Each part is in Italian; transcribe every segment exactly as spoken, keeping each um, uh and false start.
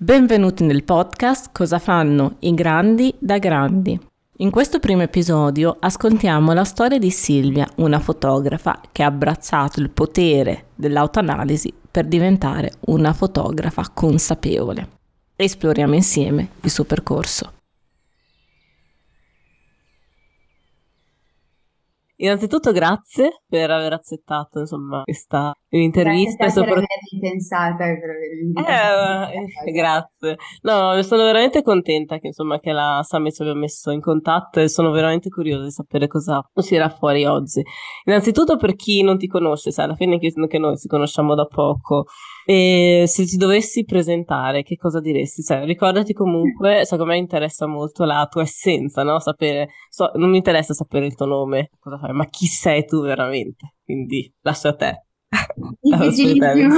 Benvenuti nel podcast Cosa fanno i grandi da grandi. In questo primo episodio ascoltiamo la storia di Silvia, una fotografa che ha abbracciato il potere dell'autoanalisi per diventare una fotografa consapevole. Esploriamo insieme il suo percorso. Innanzitutto grazie per aver accettato insomma questa intervista. Grazie per avermi pensata. Eh, grazie. No, sono veramente contenta che insomma che la Sammi ci abbia messo in contatto e sono veramente curiosa di sapere cosa uscirà fuori oggi. Innanzitutto per chi non ti conosce, sai, alla fine che noi ci conosciamo da poco, e se ti dovessi presentare che cosa diresti? Cioè, ricordati comunque, secondo me interessa molto la tua essenza, no? Sapere, so, non mi interessa sapere il tuo nome, cosa fai, ma chi sei tu veramente? Quindi lascio a te. Difficilissimo.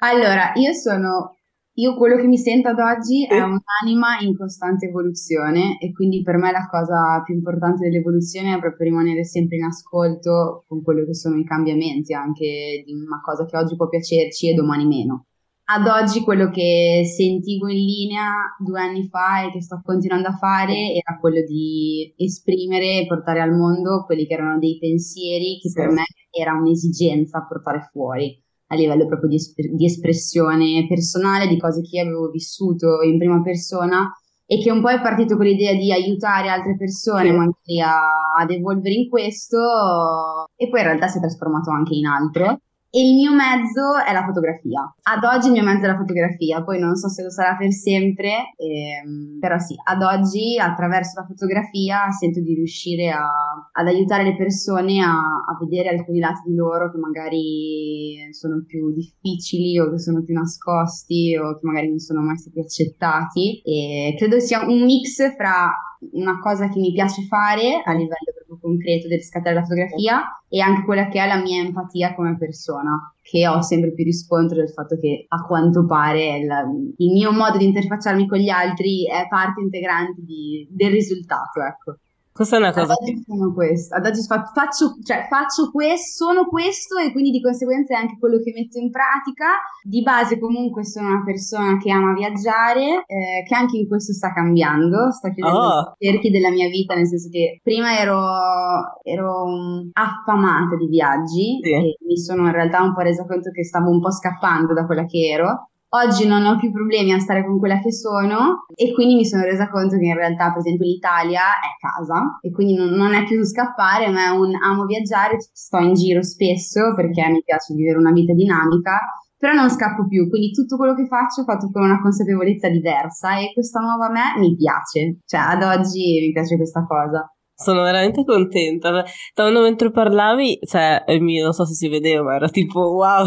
Allora, io sono, io quello che mi sento ad oggi è un'anima in costante evoluzione e quindi per me la cosa più importante dell'evoluzione è proprio rimanere sempre in ascolto con quello che sono i cambiamenti, anche di una cosa che oggi può piacerci e domani meno. Ad oggi quello che sentivo in linea due anni fa e che sto continuando a fare era quello di esprimere e portare al mondo quelli che erano dei pensieri che sì. Per me era un'esigenza portare fuori a livello proprio di, esp- di espressione personale, di cose che io avevo vissuto in prima persona e che un po' è partito con l'idea di aiutare altre persone sì. Magari a- ad evolvere in questo e poi in realtà si è trasformato anche in altro. E il mio mezzo è la fotografia. Ad oggi il mio mezzo è la fotografia, poi non so se lo sarà per sempre, ehm, però sì, ad oggi attraverso la fotografia sento di riuscire a, ad aiutare le persone a, a vedere alcuni lati di loro che magari sono più difficili o che sono più nascosti o che magari non sono mai stati accettati. E credo sia un mix fra una cosa che mi piace fare a livello proprio concreto del scattare la fotografia e anche quella che è la mia empatia come persona, che ho sempre più riscontro del fatto che a quanto pare il, il mio modo di interfacciarmi con gli altri è parte integrante di, del risultato, ecco. Questa è una cosa. Ad oggi sono questo, ad oggi faccio, cioè faccio questo, sono questo e quindi di conseguenza è anche quello che metto in pratica. Di base comunque sono una persona che ama viaggiare, eh, che anche in questo sta cambiando, sta chiudendo oh. i cerchi della mia vita, nel senso che prima ero, ero affamata di viaggi sì. E mi sono in realtà un po' resa conto che stavo un po' scappando da quella che ero. Oggi non ho più problemi a stare con quella che sono e quindi mi sono resa conto che in realtà per esempio l'Italia è casa e quindi non, non è più scappare ma è un amo viaggiare, sto in giro spesso perché mi piace vivere una vita dinamica però non scappo più, quindi tutto quello che faccio è fatto con una consapevolezza diversa e questa nuova me mi piace, cioè ad oggi mi piace questa cosa. Sono veramente contenta. Tanto mentre parlavi, cioè, non so se si vedeva, ma era tipo wow,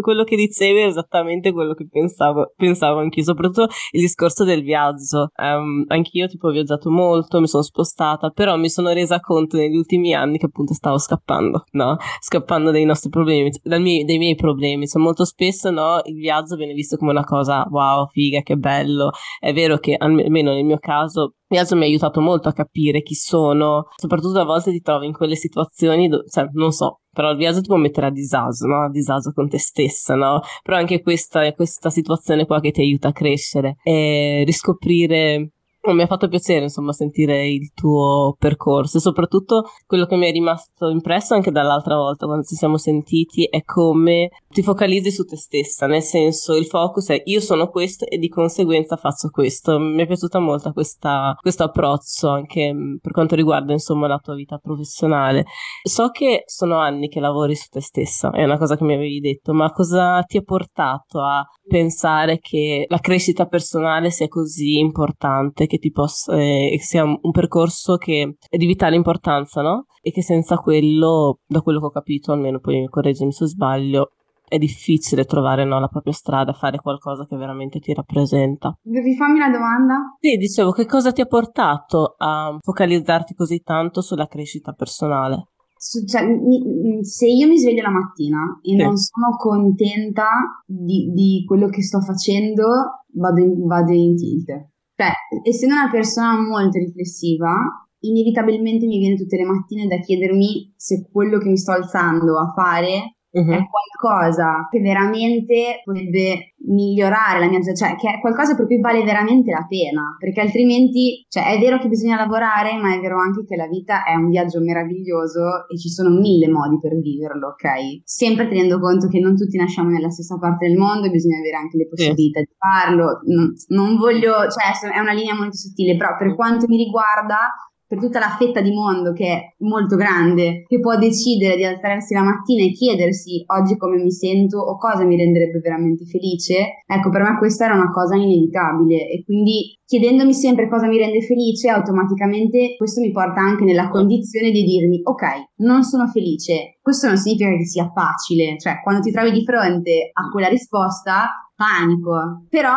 quello che dicevi è esattamente quello che pensavo, pensavo anch'io, soprattutto il discorso del viaggio. Um, anch'io tipo ho viaggiato molto, mi sono spostata, però mi sono resa conto negli ultimi anni che appunto stavo scappando, no? Scappando dai nostri problemi, dal mio, dai miei problemi. Cioè, molto spesso, no, il viaggio viene visto come una cosa wow, figa, che bello. È vero che almeno nel mio caso il viaggio mi ha aiutato molto a capire chi sono, soprattutto a volte ti trovi in quelle situazioni dove, cioè, non so, però il viaggio ti può mettere a disagio, no? A disagio con te stessa, no? Però anche questa, questa situazione qua che ti aiuta a crescere e riscoprire. Oh, mi ha fatto piacere insomma sentire il tuo percorso e soprattutto quello che mi è rimasto impresso anche dall'altra volta quando ci siamo sentiti è come ti focalizzi su te stessa, nel senso il focus è io sono questo e di conseguenza faccio questo. Mi è piaciuta molto questa, questo approccio anche per quanto riguarda insomma la tua vita professionale. So che sono anni che lavori su te stessa, è una cosa che mi avevi detto, ma cosa ti ha portato a pensare che la crescita personale sia così importante, che ti possa, eh, sia un percorso che è di vitale importanza, no? E che senza quello, da quello che ho capito, almeno poi correggimi se sbaglio, è difficile trovare, no, la propria strada, fare qualcosa che veramente ti rappresenta. Rifammi la domanda? Sì, dicevo, che cosa ti ha portato a focalizzarti così tanto sulla crescita personale? Cioè, mi, se io mi sveglio la mattina e sì. non sono contenta di, di quello che sto facendo, vado in, vado in tilt. Cioè, essendo una persona molto riflessiva, inevitabilmente mi viene tutte le mattine da chiedermi se quello che mi sto alzando a fare uh-huh. è qualcosa che veramente potrebbe migliorare la mia vita, cioè che è qualcosa per cui vale veramente la pena, perché altrimenti, cioè, è vero che bisogna lavorare, ma è vero anche che la vita è un viaggio meraviglioso e ci sono mille modi per viverlo, ok? Sempre tenendo conto che non tutti nasciamo nella stessa parte del mondo e bisogna avere anche le possibilità eh. di farlo. Non, non voglio, cioè è una linea molto sottile, però per quanto mi riguarda, per tutta la fetta di mondo che è molto grande, che può decidere di alzarsi la mattina e chiedersi oggi come mi sento o cosa mi renderebbe veramente felice, ecco, per me questa era una cosa inevitabile, e quindi chiedendomi sempre cosa mi rende felice, automaticamente questo mi porta anche nella condizione di dirmi, ok, non sono felice, questo non significa che sia facile, cioè quando ti trovi di fronte a quella risposta, panico, però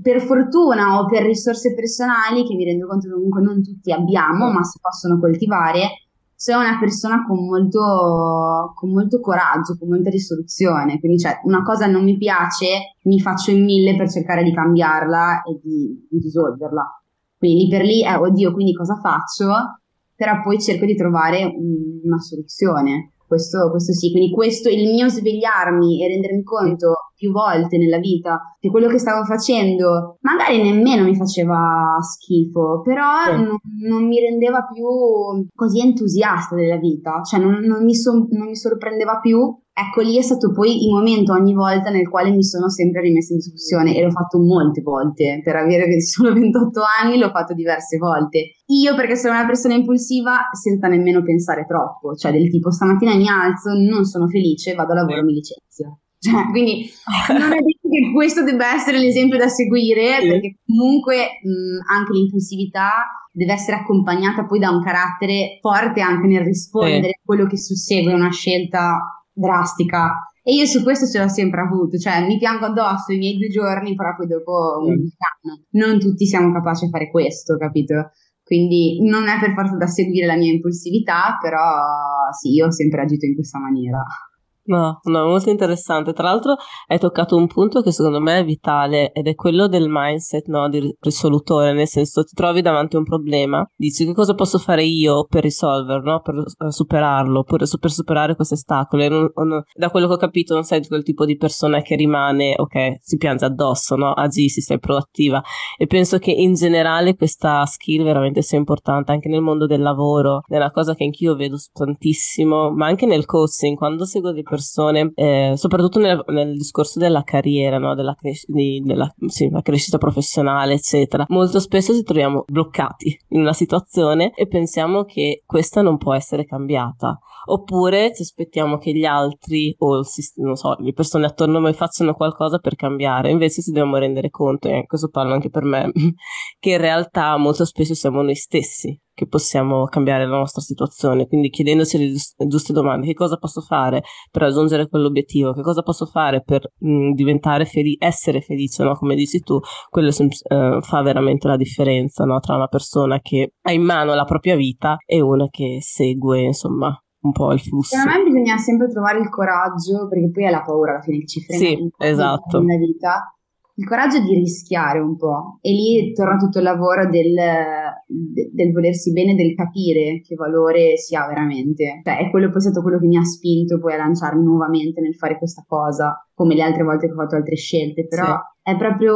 per fortuna o per risorse personali, che mi rendo conto che comunque non tutti abbiamo, ma si possono coltivare, sono una persona con molto, con molto coraggio, con molta risoluzione, quindi cioè una cosa non mi piace, mi faccio in mille per cercare di cambiarla e di, di risolverla, quindi per lì è eh, oddio, quindi cosa faccio? Però poi cerco di trovare una soluzione. Questo, questo sì, quindi questo, il mio svegliarmi e rendermi conto più volte nella vita che quello che stavo facendo magari nemmeno mi faceva schifo, però sì. non, non mi rendeva più così entusiasta della vita, cioè non, non, mi so, non mi sorprendeva più. Ecco, lì è stato poi il momento ogni volta nel quale mi sono sempre rimessa in discussione, e l'ho fatto molte volte, per avere solo ventotto anni l'ho fatto diverse volte. Io perché sono una persona impulsiva senza nemmeno pensare troppo, cioè del tipo stamattina mi alzo, non sono felice, vado a lavoro e mi licenzio. Cioè, quindi non è detto che questo debba essere l'esempio da seguire, perché comunque mh, anche l'impulsività deve essere accompagnata poi da un carattere forte anche nel rispondere eh. a quello che sussegue una scelta drastica, e io su questo ce l'ho sempre avuto, cioè mi piango addosso i miei due giorni, però poi dopo mm. un anno. Non tutti siamo capaci a fare questo, capito? Quindi non è per forza da seguire la mia impulsività, però sì, io ho sempre agito in questa maniera. No, no, molto interessante. Tra l'altro hai toccato un punto che secondo me è vitale, ed è quello del mindset, no, di risolutore, nel senso ti trovi davanti a un problema, dici che cosa posso fare io per risolverlo, no? Per superarlo, oppure per superare questo ostacolo, e non, non, da quello che ho capito non sei di quel tipo di persona che rimane, ok, si piange addosso, no? Agisci, sei proattiva, e penso che in generale questa skill veramente sia importante anche nel mondo del lavoro, è una cosa che anch'io vedo tantissimo, ma anche nel coaching, quando seguo dei persone, eh, soprattutto nel, nel discorso della carriera, no? della, cres- di, della sì, la crescita professionale, eccetera. Molto spesso ci troviamo bloccati in una situazione e pensiamo che questa non può essere cambiata. Oppure ci aspettiamo che gli altri o il sistema, non so, le persone attorno a noi facciano qualcosa per cambiare, invece ci dobbiamo rendere conto, e eh, questo parlo anche per me, che in realtà molto spesso siamo noi stessi che possiamo cambiare la nostra situazione, quindi chiedendoci le giuste, giuste domande, che cosa posso fare per raggiungere quell'obiettivo, che cosa posso fare per mh, diventare felice, essere felice, no? Come dici tu, quello eh, fa veramente la differenza, no? Tra una persona che ha in mano la propria vita e una che segue, insomma, un po' il flusso. Secondo me bisogna sempre trovare il coraggio, perché poi è la paura alla fine che ci frena. Sì, esatto. Nella vita. Il coraggio di rischiare un po', e lì torna tutto il lavoro del, del volersi bene, del capire che valore si ha veramente. Cioè, è quello poi stato quello che mi ha spinto poi a lanciarmi nuovamente nel fare questa cosa, come le altre volte che ho fatto altre scelte, però sì. È proprio,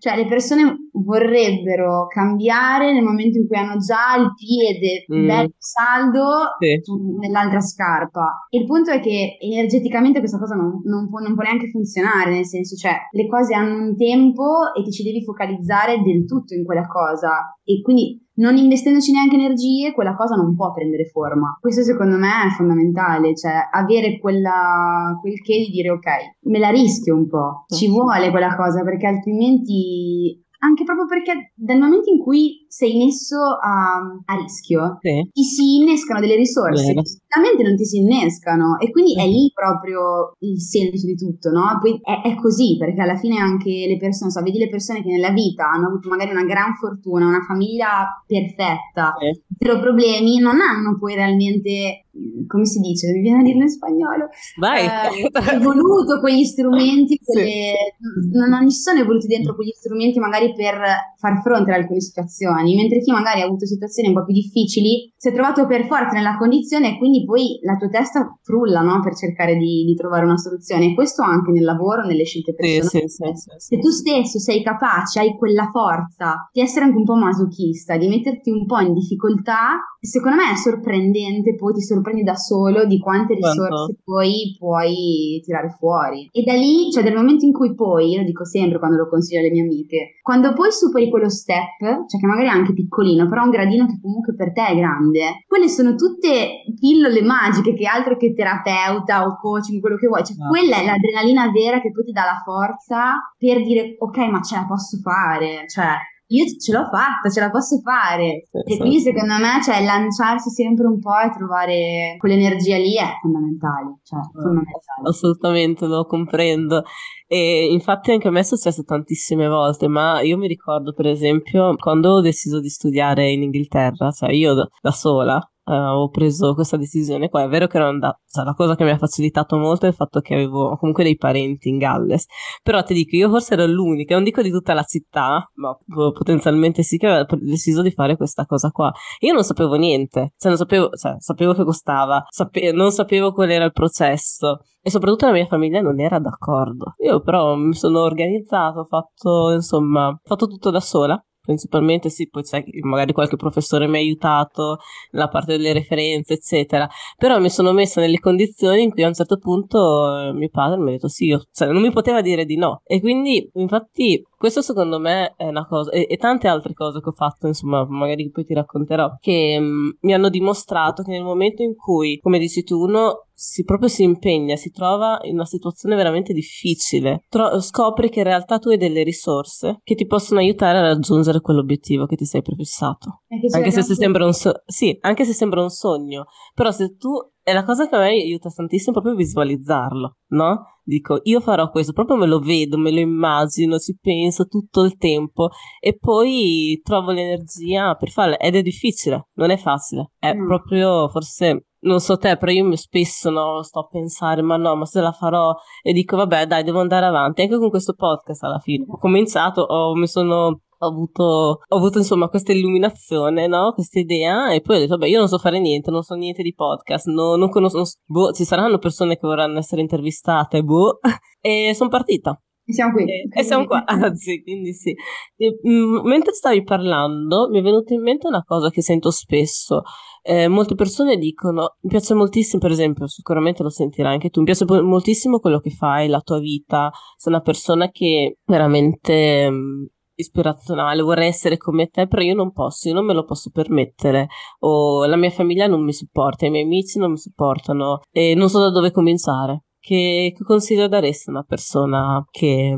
cioè le persone vorrebbero cambiare nel momento in cui hanno già il piede mm. bello saldo sì. su, nell'altra scarpa. Il punto è che energeticamente questa cosa non, non, può, non può neanche funzionare, nel senso, cioè le cose hanno un tempo e ti ci devi focalizzare del tutto in quella cosa, e quindi non investendoci neanche energie quella cosa non può prendere forma. Questo secondo me è fondamentale, cioè avere quella, quel che di dire ok, me la rischio un po', ci vuole quella cosa, perché altrimenti, anche proprio perché dal momento in cui sei messo a, a rischio sì. ti si innescano delle risorse che sicuramente non ti si innescano, e quindi sì. è lì proprio il senso di tutto, no? Poi è, è così, perché alla fine anche le persone, so, vedi le persone che nella vita hanno avuto magari una gran fortuna, una famiglia perfetta, sì. zero problemi, non hanno poi realmente, come si dice, mi viene a dirlo in spagnolo, Vai. Eh, evoluto quegli strumenti, quelle, sì. non, non ci sono evoluti dentro quegli strumenti magari per far fronte ad alcune situazioni. anni, mentre chi magari ha avuto situazioni un po' più difficili si è trovato per forza nella condizione e quindi poi la tua testa frulla, no? Per cercare di, di trovare una soluzione, e questo anche nel lavoro, nelle scelte personali. Sì, sì, sì, sì, se tu stesso sei capace, hai quella forza di essere anche un po' masochista, di metterti un po' in difficoltà, secondo me è sorprendente, poi ti sorprendi da solo di quante risorse poi puoi tirare fuori. E da lì, cioè dal momento in cui poi, io lo dico sempre quando lo consiglio alle mie amiche, quando poi superi quello step, cioè che magari è anche piccolino, però un gradino che comunque per te è grande, quelle sono tutte pillole magiche, che altro che terapeuta o coaching, quello che vuoi, cioè no, quella è l'adrenalina vera che poi ti dà la forza per dire ok, ma ce la posso fare, cioè io ce l'ho fatta, ce la posso fare. Sì, e sì, quindi secondo me, cioè, lanciarsi sempre un po' e trovare quell'energia lì è fondamentale, cioè, eh, fondamentale. Assolutamente, lo comprendo. E infatti anche a me è successo tantissime volte, ma io mi ricordo per esempio quando ho deciso di studiare in Inghilterra, cioè io da sola Uh, ho preso questa decisione qua. È vero che ero andata, cioè, la cosa che mi ha facilitato molto è il fatto che avevo comunque dei parenti in Galles, però ti dico, io forse ero l'unica, non dico di tutta la città, ma potenzialmente sì, che aveva deciso di fare questa cosa qua. Io non sapevo niente, cioè non sapevo, cioè, sapevo che costava, sape- non sapevo qual era il processo, e soprattutto la mia famiglia non era d'accordo. Io però mi sono organizzata, ho fatto, insomma, ho fatto tutto da sola. Principalmente sì, poi c'è magari qualche professore mi ha aiutato nella parte delle referenze, eccetera. Però mi sono messa nelle condizioni in cui a un certo punto mio padre mi ha detto sì, io, cioè, non mi poteva dire di no. E quindi, infatti, questo secondo me è una cosa, e, e tante altre cose che ho fatto, insomma, magari poi ti racconterò, che mh, mi hanno dimostrato che nel momento in cui, come dici tu, uno si proprio si impegna, si trova in una situazione veramente difficile, Tro- scopri che in realtà tu hai delle risorse che ti possono aiutare a raggiungere quell'obiettivo che ti sei prefissato. Anche se, se sembra un so- sì, anche se sembra un sogno, però se tu... È la cosa che a me aiuta tantissimo proprio visualizzarlo, no? Dico, io farò questo, proprio me lo vedo, me lo immagino, ci penso tutto il tempo e poi trovo l'energia per farlo. Ed è difficile, non è facile, è mm. proprio forse... Non so te, però io spesso no, sto a pensare, ma no, ma se la farò, e dico vabbè dai, devo andare avanti, anche con questo podcast alla fine. Ho cominciato, ho, mi sono... Ho avuto, ho avuto insomma questa illuminazione, no? Questa idea, e poi ho detto vabbè, io non so fare niente, non so niente di podcast, no, non conosco, non so, boh, ci saranno persone che vorranno essere intervistate, boh, e sono partita. E siamo qui. E, e siamo qua, anzi, quindi sì. E, m- mentre stavi parlando mi è venuta in mente una cosa che sento spesso. Eh, molte persone dicono, mi piace moltissimo, per esempio, sicuramente lo sentirai anche tu, mi piace moltissimo quello che fai, la tua vita, sei una persona che veramente... Mh, ispirazionale, vorrei essere come te, però io non posso, io non me lo posso permettere, o la mia famiglia non mi supporta, i miei amici non mi supportano e non so da dove cominciare. Che, che consiglio daresti a una persona che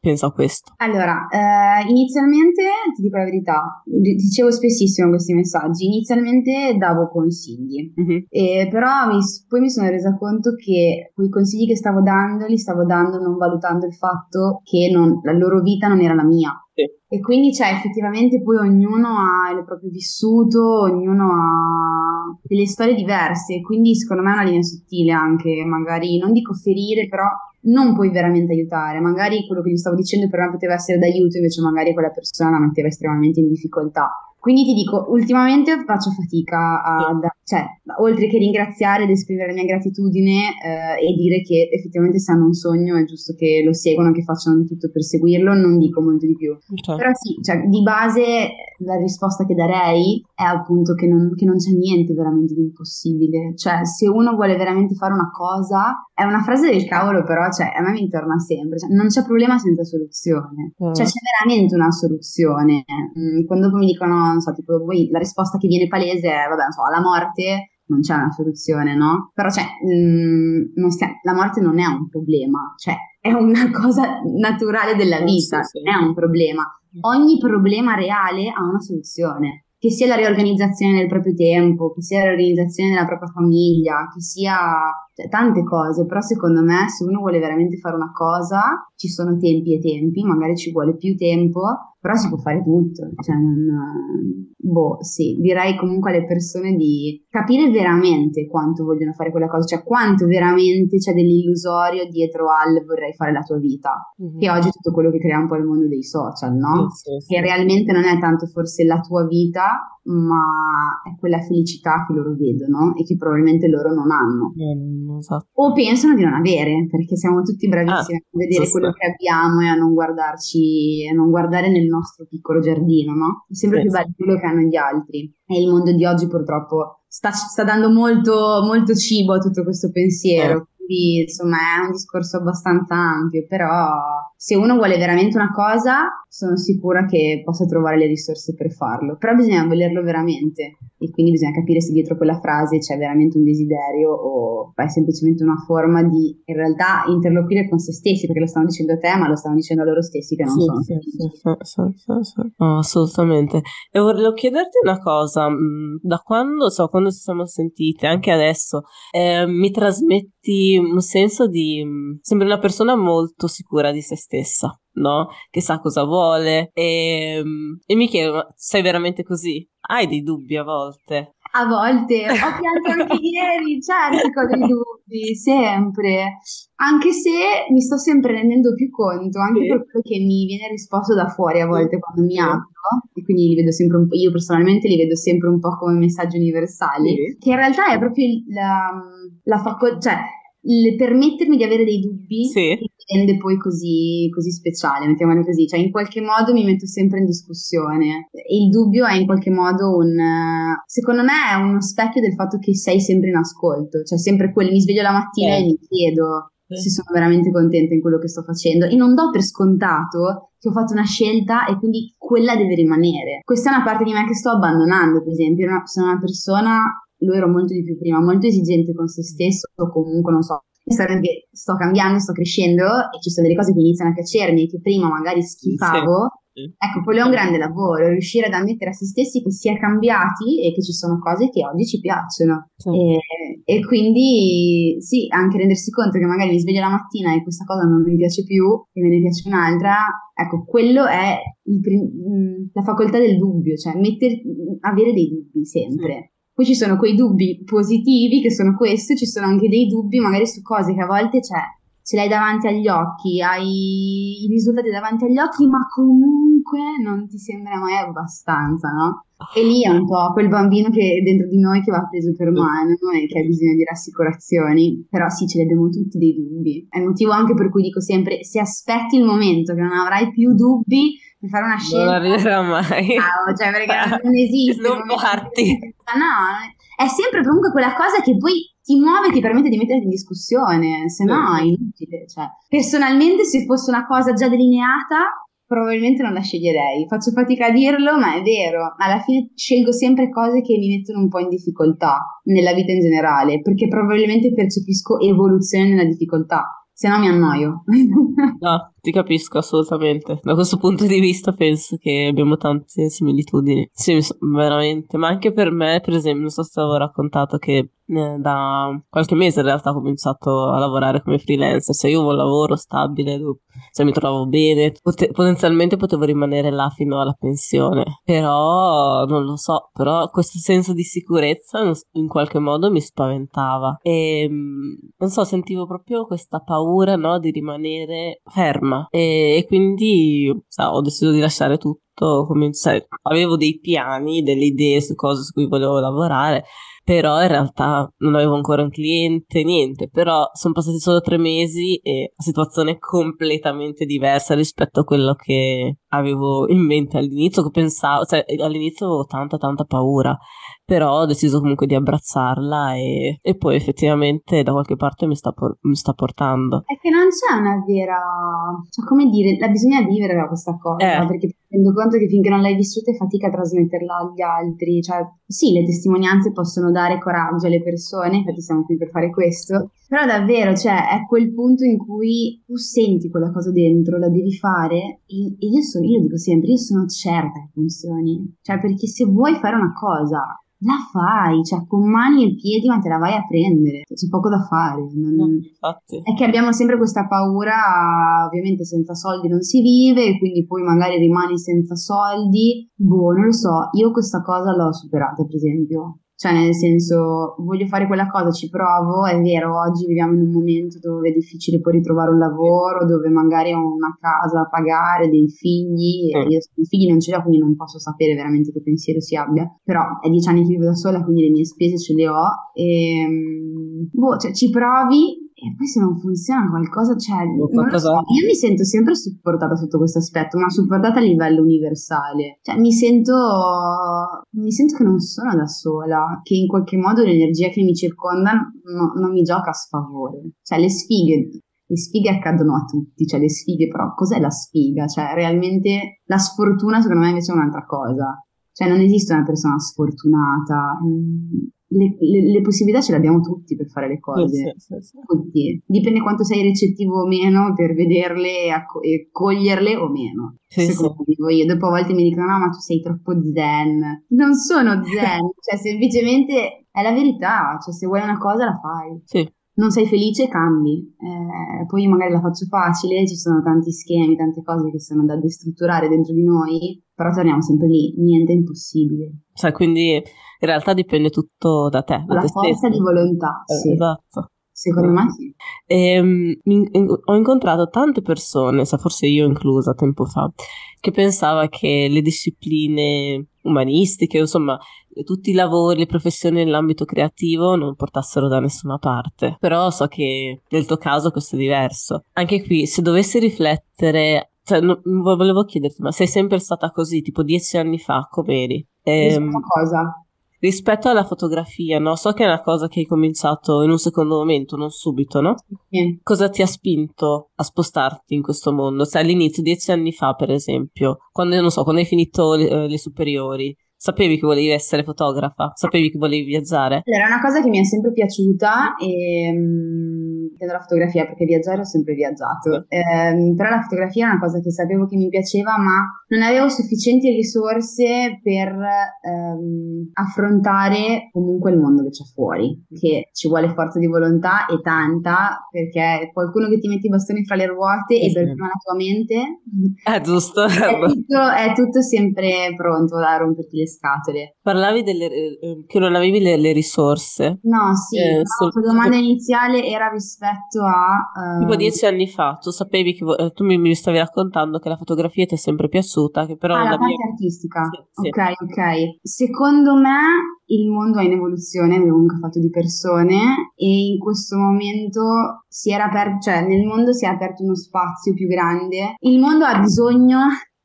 pensa a questo? Allora, eh, inizialmente, ti dico la verità, dicevo spessissimo questi messaggi, inizialmente davo consigli, mm-hmm. eh, però mi, poi mi sono resa conto che quei consigli che stavo dando li stavo dando non valutando il fatto che non, la loro vita non era la mia. E quindi cioè effettivamente poi ognuno ha il proprio vissuto, ognuno ha delle storie diverse, quindi secondo me è una linea sottile anche, magari non dico ferire, però non puoi veramente aiutare, magari quello che gli stavo dicendo per me poteva essere d'aiuto, invece magari quella persona la metteva estremamente in difficoltà. Quindi ti dico, ultimamente faccio fatica a, da, cioè, oltre che ringraziare ed esprimere la mia gratitudine eh, e dire che effettivamente se hanno un sogno è giusto che lo seguano, che facciano di tutto per seguirlo, non dico molto di più. Okay. Però sì, cioè, di base la risposta che darei è appunto che non, che non c'è niente veramente di impossibile. Cioè, se uno vuole veramente fare una cosa, è una frase del cavolo però, cioè, a me mi torna sempre, cioè, non c'è problema senza soluzione. Mm. Cioè, c'è veramente una soluzione. Quando poi mi dicono, non so, tipo voi, la risposta che viene palese è vabbè, non so, alla morte non c'è una soluzione, no? Però cioè, mh, non stia- la morte non è un problema, cioè è una cosa naturale della vita, sì, sì. È un problema. Ogni problema reale ha una soluzione, che sia la riorganizzazione del proprio tempo, che sia la riorganizzazione della propria famiglia, che sia cioè, tante cose, però secondo me se uno vuole veramente fare una cosa ci sono tempi e tempi, magari ci vuole più tempo, però si può fare tutto, cioè non, boh, sì, direi comunque alle persone di capire veramente quanto vogliono fare quella cosa, cioè quanto veramente c'è dell'illusorio dietro al vorrei fare la tua vita, mm-hmm. che oggi è tutto quello che crea un po' il mondo dei social, no? Sì, sì, sì. Che realmente non è tanto forse la tua vita, ma è quella felicità che loro vedono e che probabilmente loro non hanno, mm, esatto. o pensano di non avere, perché siamo tutti bravissimi ah, a vedere giusto. quello che abbiamo e a non guardarci, a non guardare nel nostro piccolo giardino, no? È sempre sì, più bello sì. quello che hanno gli altri, e il mondo di oggi purtroppo sta, sta dando molto, molto cibo a tutto questo pensiero, sì. quindi insomma è un discorso abbastanza ampio, però se uno vuole veramente una cosa, sono sicura che possa trovare le risorse per farlo, però bisogna volerlo veramente, e quindi bisogna capire se dietro quella frase c'è veramente un desiderio o è semplicemente una forma di, in realtà, interloquire con se stessi, perché lo stanno dicendo a te, ma lo stanno dicendo a loro stessi che non sì, sono. Sì, sì, sì, sì. Oh, assolutamente. E volevo chiederti una cosa, da quando, so, quando ci siamo sentite, anche adesso, eh, mi trasmetti un senso di, sembri una persona molto sicura di se stessa. stessa, no? Che sa cosa vuole e, e mi chiedo, ma sei veramente così? Hai dei dubbi a volte? A volte, ho pianto anche ieri, certo, dei dubbi, sempre, anche se mi sto sempre rendendo più conto, anche sì. per quello che mi viene risposto da fuori a volte quando mi apro, e quindi li vedo sempre un po', io personalmente li vedo sempre un po' come messaggi universali, sì. che in realtà è proprio la, la facoltà, cioè il permettermi di avere dei dubbi sì. rende poi così, così speciale, mettiamolo così, cioè in qualche modo mi metto sempre in discussione, e il dubbio è in qualche modo un, secondo me è uno specchio del fatto che sei sempre in ascolto, cioè sempre quello, mi sveglio la mattina eh. e mi chiedo eh. se sono veramente contenta in quello che sto facendo, e non do per scontato che ho fatto una scelta e quindi quella deve rimanere. Questa è una parte di me che sto abbandonando, per esempio, una, sono una persona, lo ero molto di più prima, molto esigente con se stesso, o comunque non so, che sto cambiando, sto crescendo e ci sono delle cose che iniziano a piacermi e che prima magari schifavo, sì, sì. ecco, quello è un grande lavoro, riuscire ad ammettere a se stessi che si è cambiati e che ci sono cose che oggi ci piacciono, sì. e, e quindi sì, anche rendersi conto che magari mi sveglio la mattina e questa cosa non mi piace più e me ne piace un'altra, ecco, quello è il prim- la facoltà del dubbio, cioè metter- avere dei dubbi sempre, sì. Poi ci sono quei dubbi positivi che sono questo, ci sono anche dei dubbi magari su cose che a volte c'è, ce l'hai davanti agli occhi, hai i risultati davanti agli occhi, ma comunque non ti sembra mai abbastanza, no? E lì è un po' quel bambino che è dentro di noi che va preso per mano e che ha bisogno di rassicurazioni, però sì, ce li abbiamo tutti dei dubbi, è il motivo anche per cui dico sempre, se aspetti il momento che non avrai più dubbi per fare una scelta, non arriverà mai, wow, cioè perché non esiste, non parti, no, è sempre comunque quella cosa che poi ti muove e ti permette di metterti in discussione, se no è inutile, cioè personalmente se fosse una cosa già delineata probabilmente non la sceglierei, faccio fatica a dirlo ma è vero, alla fine scelgo sempre cose che mi mettono un po' in difficoltà nella vita in generale, perché probabilmente percepisco evoluzione nella difficoltà, se no mi annoio. No, ti capisco assolutamente, da questo punto di vista penso che abbiamo tante similitudini, sì, veramente, ma anche per me, per esempio, non so se avevo raccontato che da qualche mese in realtà ho cominciato a lavorare come freelancer, cioè io ho un lavoro stabile, cioè mi trovavo bene, Pot- potenzialmente potevo rimanere là fino alla pensione, però non lo so, però questo senso di sicurezza in qualche modo mi spaventava e non so, sentivo proprio questa paura, no, di rimanere ferma e, e quindi sa, ho deciso di lasciare tutto. Come, cioè, avevo dei piani, delle idee su cose su cui volevo lavorare, però in realtà non avevo ancora un cliente, niente, però sono passati solo tre mesi e la situazione è completamente diversa rispetto a quello che avevo in mente all'inizio, che pensavo, cioè all'inizio avevo tanta tanta paura, però ho deciso comunque di abbracciarla e, e poi effettivamente da qualche parte mi sta, por- mi sta portando. È che non c'è una vera, cioè come dire, la bisogna vivere da questa cosa, eh. perché ti rendo conto che finché non l'hai vissuta è fatica a trasmetterla agli altri, cioè sì, le testimonianze possono dare coraggio alle persone, infatti siamo qui per fare questo, però davvero, cioè è quel punto in cui tu senti quella cosa dentro, la devi fare e, e io, sono, io dico sempre, io sono certa che funzioni, cioè perché se vuoi fare una cosa la fai, cioè con mani e piedi ma te la vai a prendere, c'è poco da fare, non... è che abbiamo sempre questa paura, ovviamente senza soldi non si vive, quindi poi magari rimani senza soldi, boh, non lo so, io questa cosa l'ho superata per esempio, cioè nel senso voglio fare quella cosa, ci provo, è vero oggi viviamo in un momento dove è difficile poi ritrovare un lavoro, dove magari ho una casa da pagare, dei figli, mm. io i figli non ce li ho quindi non posso sapere veramente che pensiero si abbia, però è dieci anni che vivo da sola quindi le mie spese ce le ho e boh, cioè ci provi e poi se non funziona qualcosa, cioè non lo so, io mi sento sempre supportata sotto questo aspetto, ma supportata a livello universale, cioè mi sento mi sento che non sono da sola, che in qualche modo l'energia che mi circonda no, non mi gioca a sfavore, cioè le sfighe le sfighe accadono a tutti, cioè le sfighe, però cos'è la sfiga? Cioè realmente la sfortuna secondo me invece è un'altra cosa, cioè non esiste una persona sfortunata. Le, le, le possibilità ce le abbiamo tutti per fare le cose, sì, sì, sì. Tutti. Dipende quanto sei recettivo o meno per vederle e, acco- e coglierle o meno, sì, secondo sì. Dico io, dopo a volte mi dicono no ma tu sei troppo zen, non sono zen, cioè semplicemente è la verità, cioè se vuoi una cosa la fai, sì. Non sei felice cambi, eh, poi io magari la faccio facile, ci sono tanti schemi, tante cose che sono da destrutturare dentro di noi, però torniamo sempre lì, niente è impossibile. Cioè quindi in realtà dipende tutto da te, da la te forza stessa. Di volontà, eh, sì. Esatto. Secondo me sì. Ehm, ho incontrato tante persone, forse io inclusa tempo fa, che pensava che le discipline umanistiche, insomma, tutti i lavori, le professioni nell'ambito creativo non portassero da nessuna parte. Però so che nel tuo caso questo è diverso. Anche qui, se dovessi riflettere, cioè, no, volevo chiederti, ma sei sempre stata così, tipo dieci anni fa, com'eri? Ehm, cosa? Rispetto alla fotografia, no? So che è una cosa che hai cominciato in un secondo momento, non subito, no? Sì. Cosa ti ha spinto a spostarti in questo mondo? Cioè all'inizio, dieci anni fa per esempio, quando, non so, quando hai finito le, le superiori, sapevi che volevi essere fotografa? Sapevi che volevi viaggiare? Allora, è una cosa che mi è sempre piaciuta e... della fotografia, perché viaggiare ho sempre viaggiato, eh, però la fotografia è una cosa che sapevo che mi piaceva ma non avevo sufficienti risorse per ehm, affrontare comunque il mondo che c'è fuori, che ci vuole forza di volontà e tanta, perché è qualcuno che ti mette i bastoni fra le ruote e, e per prima la tua mente è giusto, è tutto, è tutto sempre pronto a romperti le scatole. Parlavi delle, eh, che non avevi le, le risorse, no? Sì, eh, no, sol- la domanda iniziale era rispetto rispetto a... Uh... Tipo dieci anni fa, tu sapevi che... Vo- tu mi, mi stavi raccontando che la fotografia ti è sempre piaciuta, che però... Ah, la parte mia... artistica. Sì, ok, sì. Ok. Secondo me il mondo è in evoluzione, è comunque fatto di persone e in questo momento si era aperto... Cioè, nel mondo si è aperto uno spazio più grande. Il mondo ha bisogno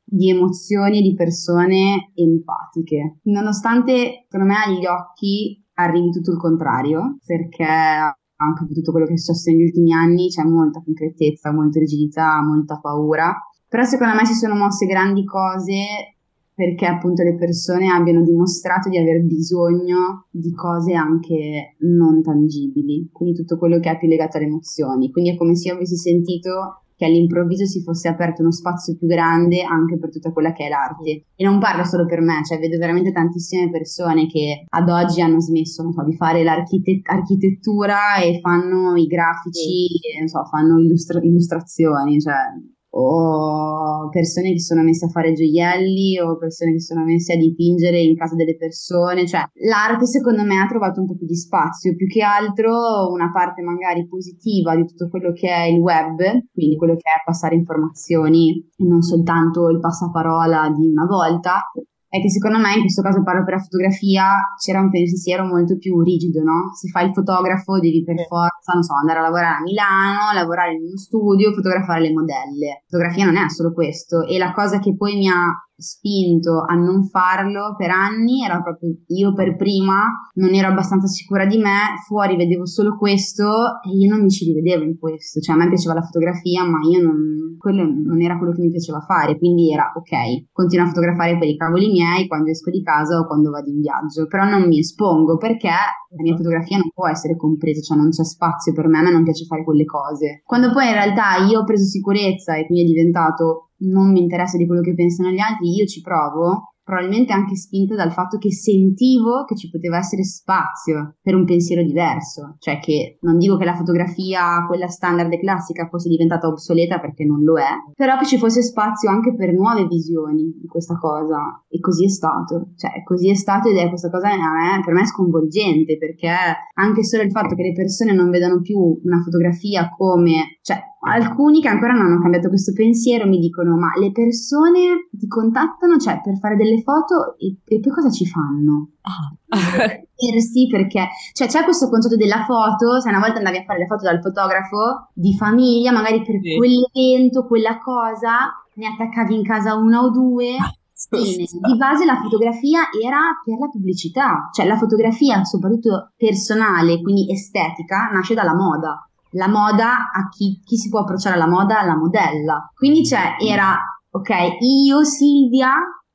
di emozioni e di persone empatiche. Nonostante, secondo me, agli occhi arrivi tutto il contrario, perché... anche di tutto quello che è successo negli ultimi anni c'è molta concretezza, molta rigidità, molta paura, però secondo me si sono mosse grandi cose perché appunto le persone abbiano dimostrato di aver bisogno di cose anche non tangibili, quindi tutto quello che è più legato alle emozioni, quindi è come se io avessi sentito che all'improvviso si fosse aperto uno spazio più grande anche per tutta quella che è l'arte. E non parlo solo per me, cioè vedo veramente tantissime persone che ad oggi hanno smesso, non so, di fare l'architettura e fanno i grafici, sì. Non so, fanno illustra- illustrazioni, cioè... o persone che sono messe a fare gioielli o persone che sono messe a dipingere in casa delle persone, cioè l'arte secondo me ha trovato un po' più di spazio, più che altro una parte magari positiva di tutto quello che è il web, quindi quello che è passare informazioni e non soltanto il passaparola di una volta, è che secondo me in questo caso parlo per la fotografia c'era un pensiero molto più rigido, no? Se fai il fotografo devi per forza, non so, andare a lavorare a Milano, lavorare in uno studio, fotografare le modelle. Fotografia non è solo questo e la cosa che poi mi ha spinto a non farlo per anni era proprio io per prima non ero abbastanza sicura di me, fuori vedevo solo questo e io non mi ci rivedevo in questo, cioè a me piaceva la fotografia ma io non, quello non era quello che mi piaceva fare, quindi era ok, continuo a fotografare per i cavoli miei quando esco di casa o quando vado in viaggio, però non mi espongo perché la mia fotografia non può essere compresa, cioè non c'è spazio per me, a me non piace fare quelle cose. Quando poi in realtà io ho preso sicurezza e quindi è diventato non mi interessa di quello che pensano gli altri, io ci provo, probabilmente anche spinta dal fatto che sentivo che ci poteva essere spazio per un pensiero diverso, cioè che non dico che la fotografia, quella standard e classica, fosse diventata obsoleta, perché non lo è, però che ci fosse spazio anche per nuove visioni di questa cosa, e così è stato, cioè così è stato ed è questa cosa a me, per me è sconvolgente, perché anche solo il fatto che le persone non vedano più una fotografia come, cioè alcuni che ancora non hanno cambiato questo pensiero mi dicono: ma le persone ti contattano, cioè, per fare delle foto e, e poi cosa ci fanno? Ah. Sì, perché cioè c'è questo concetto della foto, se una volta andavi a fare le foto dal fotografo di famiglia, magari per sì. quell'evento, quella cosa, ne attaccavi in casa una o due. Bene, di base la fotografia era per la pubblicità, cioè la fotografia soprattutto personale, quindi estetica, nasce dalla moda. La moda, a chi, chi si può approcciare alla moda? La modella. Quindi c'è, cioè, era, ok, io Silvia,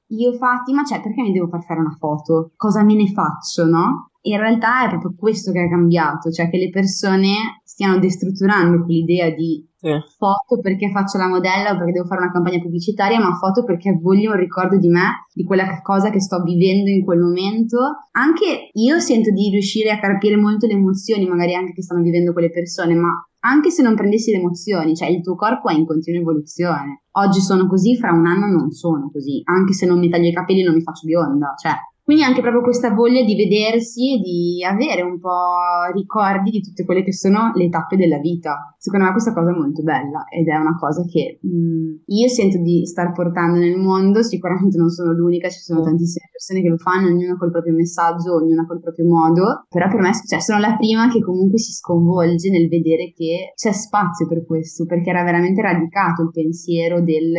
io Fatima, cioè perché mi devo far fare una foto? Cosa me ne faccio, no? In realtà è proprio questo che è cambiato, cioè che le persone stiano destrutturando quell'idea di sì. foto perché faccio la modella o perché devo fare una campagna pubblicitaria, ma foto perché voglio un ricordo di me, di quella cosa che sto vivendo in quel momento. Anche io sento di riuscire a carpire molto le emozioni, magari anche che stanno vivendo quelle persone, ma anche se non prendessi le emozioni, cioè il tuo corpo è in continua evoluzione. Oggi sono così, fra un anno non sono così, anche se non mi taglio i capelli, non mi faccio bionda, cioè... Quindi anche proprio questa voglia di vedersi e di avere un po' ricordi di tutte quelle che sono le tappe della vita. Secondo me questa cosa è molto bella ed è una cosa che mh, io sento di star portando nel mondo. Sicuramente non sono l'unica, ci sono tantissime persone che lo fanno, ognuna col proprio messaggio, ognuna col proprio modo, però per me cioè, sono la prima che comunque si sconvolge nel vedere che c'è spazio per questo, perché era veramente radicato il pensiero del...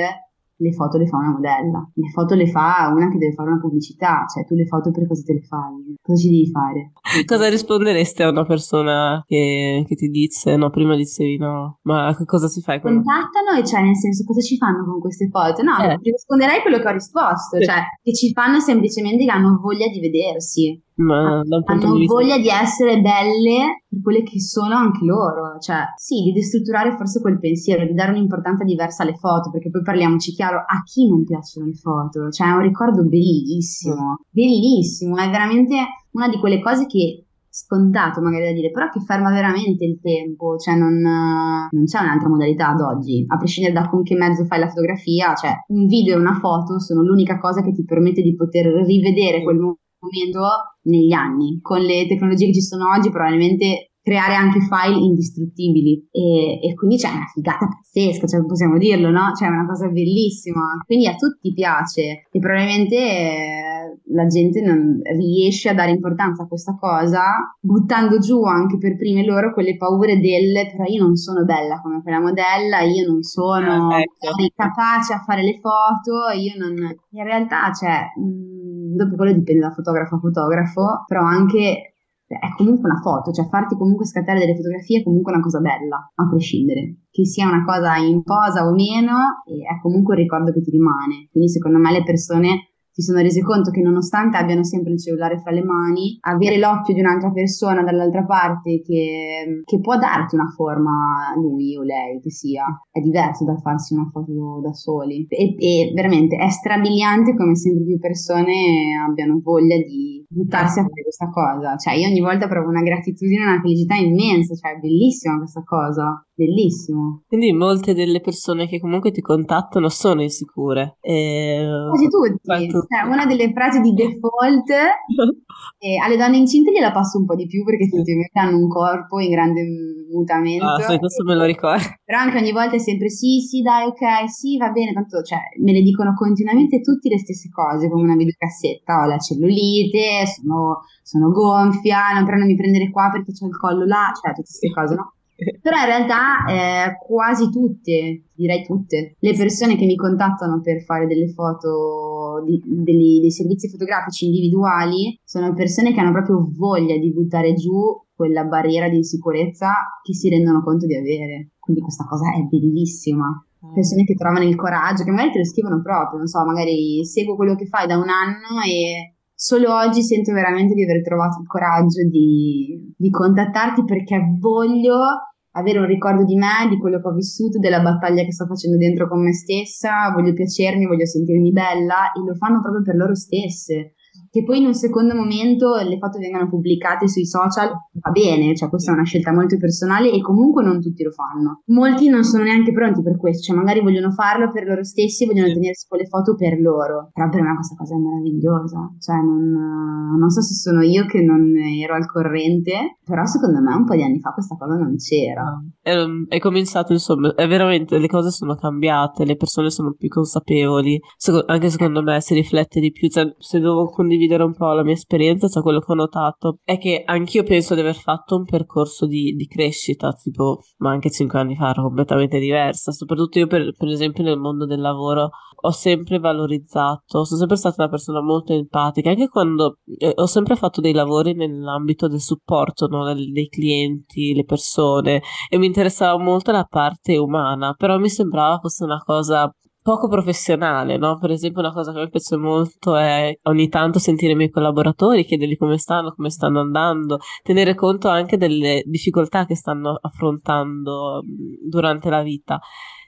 Le foto le fa una modella, le foto le fa una che deve fare una pubblicità, cioè tu le foto per cosa te le fai? Cosa ci devi fare? Cosa risponderesti a una persona che, che ti dice, no, prima dicevi no, ma cosa si fa? Contattano e cioè nel senso cosa ci fanno con queste foto? No, eh. risponderei quello che ho risposto, sì. cioè che ci fanno semplicemente che hanno voglia di vedersi. Ma hanno di voglia di essere belle per quelle che sono anche loro, cioè sì, di destrutturare forse quel pensiero, di dare un'importanza diversa alle foto, perché poi parliamoci chiaro, a chi non piacciono le foto? Cioè è un ricordo bellissimo, bellissimo, è veramente una di quelle cose che scontato magari da dire, però che ferma veramente il tempo, cioè non, non c'è un'altra modalità ad oggi, a prescindere da con che mezzo fai la fotografia, cioè un video e una foto sono l'unica cosa che ti permette di poter rivedere quel momento negli anni. Con le tecnologie che ci sono oggi probabilmente creare anche file indistruttibili e, e quindi c'è una figata pazzesca, cioè possiamo dirlo, no? Cioè è una cosa bellissima, quindi a tutti piace e probabilmente eh, la gente non riesce a dare importanza a questa cosa, buttando giù anche per prime loro quelle paure del però io non sono bella come quella modella, io non sono ah, ecco. capace a fare le foto, io non... In realtà cioè mh, dopo quello dipende da fotografo a fotografo, però anche è comunque una foto, cioè farti comunque scattare delle fotografie è comunque una cosa bella, a prescindere che sia una cosa in posa o meno, è comunque un ricordo che ti rimane. Quindi secondo me le persone si sono rese conto che nonostante abbiano sempre il cellulare fra le mani, avere l'occhio di un'altra persona dall'altra parte che, che può darti una forma, lui o lei che sia, è diverso dal farsi una foto da soli e, e veramente è strabiliante come sempre più persone abbiano voglia di buttarsi a fare questa cosa, cioè io ogni volta provo una gratitudine, una felicità immensa, cioè è bellissima questa cosa, bellissimo. Quindi molte delle persone che comunque ti contattano sono insicure. E... Quasi tutti, tutti. Cioè, una delle frasi di default, eh, alle donne incinte gliela passo un po' di più perché effettivamente hanno un corpo in grande mutamento. Ah, so, questo me lo ricordo. Però anche ogni volta è sempre sì, sì, dai, ok, sì, va bene, tanto cioè me le dicono continuamente tutti le stesse cose, come una videocassetta, ho la cellulite, Sono, sono gonfia, non, però non mi prendere qua perché c'ho il collo là, cioè tutte queste cose, no? Però in realtà eh, quasi tutte, direi tutte, le persone che mi contattano per fare delle foto, di, degli, dei servizi fotografici individuali, sono persone che hanno proprio voglia di buttare giù quella barriera di insicurezza che si rendono conto di avere. Quindi questa cosa è bellissima. Persone che trovano il coraggio, che magari te lo scrivono proprio, non so, magari seguo quello che fai da un anno e... Solo oggi sento veramente di aver trovato il coraggio di, di contattarti perché voglio avere un ricordo di me, di quello che ho vissuto, della battaglia che sto facendo dentro con me stessa, voglio piacermi, voglio sentirmi bella, e lo fanno proprio per loro stesse. Che poi in un secondo momento le foto vengano pubblicate sui social, va bene, cioè questa è una scelta molto personale e comunque non tutti lo fanno. Molti non sono neanche pronti per questo, cioè magari vogliono farlo per loro stessi, vogliono tenersi quelle foto per loro. Però per me questa cosa è meravigliosa, cioè non, non so se sono io che non ero al corrente, però secondo me un po' di anni fa questa cosa non c'era. È, è cominciato, insomma, è veramente, le cose sono cambiate, le persone sono più consapevoli, Seco- anche secondo me si riflette di più, cioè se devo condividere un po' la mia esperienza, cioè quello che ho notato è che anch'io penso di aver fatto un percorso di, di crescita, tipo, ma anche cinque anni fa era completamente diversa, soprattutto io per, per esempio nel mondo del lavoro ho sempre valorizzato, sono sempre stata una persona molto empatica, anche quando eh, ho sempre fatto dei lavori nell'ambito del supporto, no? Del, dei clienti, le persone, e mi interessava molto la parte umana, però mi sembrava fosse una cosa poco professionale, no? Per esempio una cosa che mi piace molto è ogni tanto sentire i miei collaboratori, chiedergli come stanno, come stanno andando, tenere conto anche delle difficoltà che stanno affrontando durante la vita.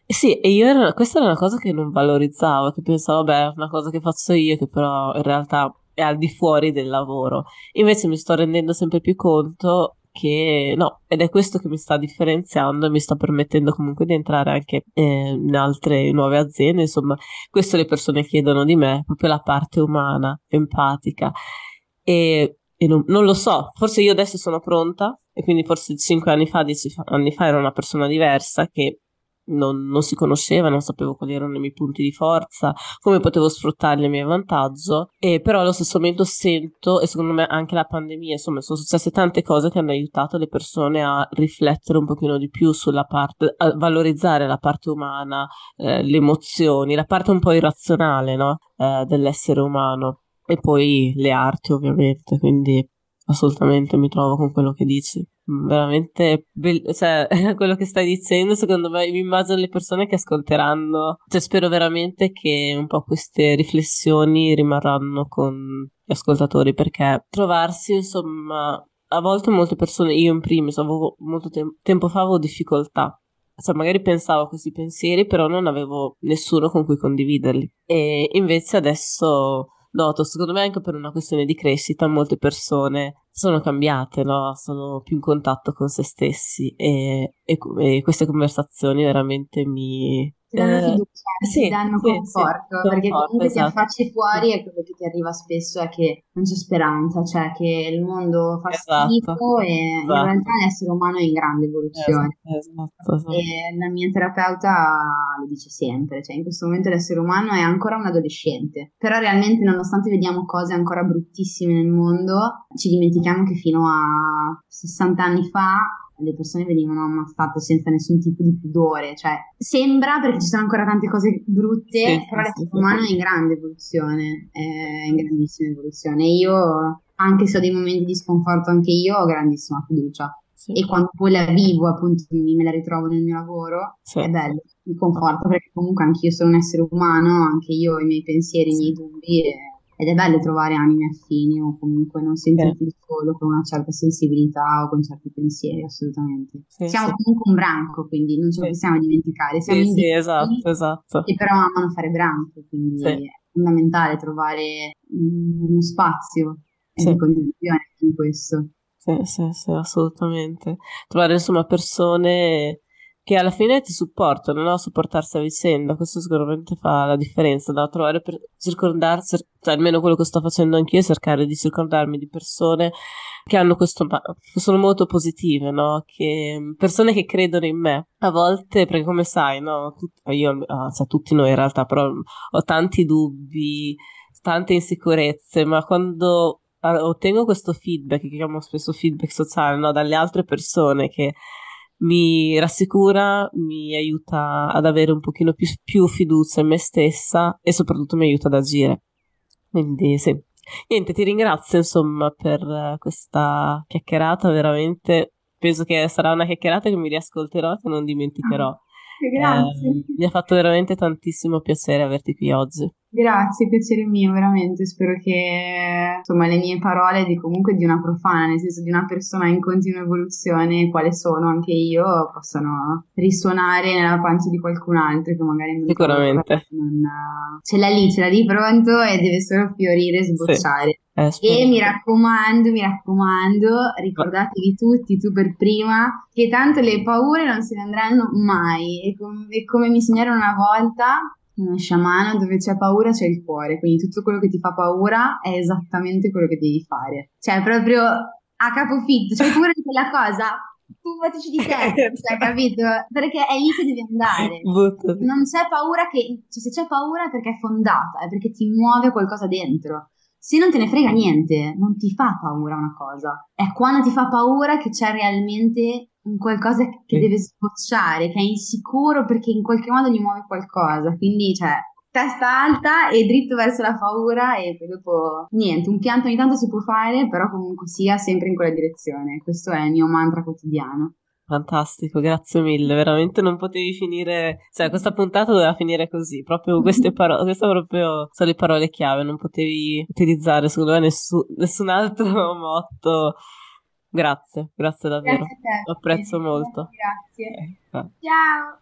E sì, e io era, questa era una cosa che non valorizzavo, che pensavo, vabbè, è una cosa che faccio io, che però in realtà è al di fuori del lavoro. Invece mi sto rendendo sempre più conto che no, ed è questo che mi sta differenziando e mi sta permettendo comunque di entrare anche eh, in altre nuove aziende, insomma, questo le persone chiedono di me, proprio la parte umana, empatica, e, e non, non lo so, forse io adesso sono pronta, e quindi forse cinque anni fa, dieci anni fa ero una persona diversa che non, non si conosceva, non sapevo quali erano i miei punti di forza, come potevo sfruttarli a mio vantaggio, e però allo stesso momento sento, e secondo me anche la pandemia, insomma, sono successe tante cose che hanno aiutato le persone a riflettere un pochino di più sulla parte, a valorizzare la parte umana, eh, le emozioni, la parte un po' irrazionale, no? Eh, dell'essere umano, e poi le arti ovviamente, quindi assolutamente mi trovo con quello che dici. Veramente be- cioè quello che stai dicendo, secondo me, mi immagino le persone che ascolteranno, cioè spero veramente che un po' queste riflessioni rimarranno con gli ascoltatori, perché trovarsi, insomma, a volte molte persone, io in primis avevo molto te- tempo fa avevo difficoltà, cioè magari pensavo a questi pensieri però non avevo nessuno con cui condividerli, e invece adesso noto, secondo me anche per una questione di crescita, molte persone sono cambiate, no? Sono più in contatto con se stessi, e, e, e queste conversazioni veramente mi... Ti danno fiducia, eh, sì, ti danno sì, conforto, sì, perché conforto, comunque esatto. Ti affacci fuori e quello che ti arriva spesso è che non c'è speranza, cioè che il mondo fa esatto, schifo e esatto. In realtà l'essere umano è in grande evoluzione. Esatto, esatto, esatto. E la mia terapeuta lo dice sempre, cioè in questo momento l'essere umano è ancora un adolescente, però realmente nonostante vediamo cose ancora bruttissime nel mondo, ci dimentichiamo che fino a sessanta anni fa le persone venivano ammazzate senza nessun tipo di pudore, cioè sembra, perché ci sono ancora tante cose brutte, sì, però l'essere sì, umano sì. È in grande evoluzione, è in grandissima evoluzione. Io, anche se ho dei momenti di sconforto anche io, ho grandissima fiducia, sì. E quando poi la vivo, appunto, me la ritrovo nel mio lavoro, sì. È bello, mi conforto, perché comunque anche io sono un essere umano, anche io ho i miei pensieri, i miei dubbi, e, ed è bello trovare anime affini o comunque non sentirti sì. Solo con una certa sensibilità o con certi pensieri, assolutamente. Sì, siamo sì. Comunque un branco, quindi non ce lo possiamo sì. dimenticare. Siamo sì, sì, esatto, esatto. Che però amano fare branco, quindi sì. È fondamentale trovare uno spazio sì. Di condivisione in questo. Sì, sì, sì, assolutamente. Trovare insomma persone che alla fine ti supportano, no? Supportarsi a vicenda, questo sicuramente fa la differenza, da trovare per circondarsi, cioè almeno quello che sto facendo anch'io è cercare di circondarmi di persone che hanno questo, che sono molto positive, no? Che persone che credono in me, a volte, perché come sai, no? Tut- io, ah, cioè, tutti noi in realtà, però ho tanti dubbi, tante insicurezze, ma quando ottengo questo feedback, che chiamo spesso feedback sociale, no? Dalle altre persone che mi rassicura, mi aiuta ad avere un pochino più, più fiducia in me stessa e soprattutto mi aiuta ad agire. Quindi sì, niente, ti ringrazio insomma per questa chiacchierata, veramente penso che sarà una chiacchierata che mi riascolterò e che non dimenticherò. Ah, grazie. Eh, mi ha fatto veramente tantissimo piacere averti qui oggi. Grazie, piacere mio, veramente. Spero che insomma le mie parole di comunque di una profana, nel senso di una persona in continua evoluzione, quale sono anche io, possano risuonare nella pancia di qualcun altro che magari non sicuramente non... ce l'ha lì, ce l'ha di pronto e deve solo fiorire e sbocciare. Sì. Eh, e mi raccomando, mi raccomando, ricordatevi tutti, tu per prima, che tanto le paure non se ne andranno mai. E, com- e come mi insegnarono una volta, uno sciamano, dove c'è paura c'è il cuore, quindi tutto quello che ti fa paura è esattamente quello che devi fare. Cioè proprio a capofitto, c'hai paura di quella cosa? Fatici di te, cioè, capito? Perché è lì che devi andare. Buttati. Non c'è paura che, cioè, se c'è paura è perché è fondata, è perché ti muove qualcosa dentro. Se non te ne frega niente, non ti fa paura una cosa. È quando ti fa paura che c'è realmente un qualcosa che sì. deve sbocciare, che è insicuro perché in qualche modo gli muove qualcosa. Quindi, cioè, testa alta e dritto verso la paura e poi dopo niente, un pianto ogni tanto si può fare, però comunque sia sempre in quella direzione. Questo è il mio mantra quotidiano. Fantastico, grazie mille, veramente non potevi finire, cioè questa puntata doveva finire così, proprio queste parole, queste proprio sono le parole chiave, non potevi utilizzare secondo me nessun, nessun altro motto. Grazie, grazie davvero, grazie a te. Lo apprezzo molto. Grazie. Eh, ciao.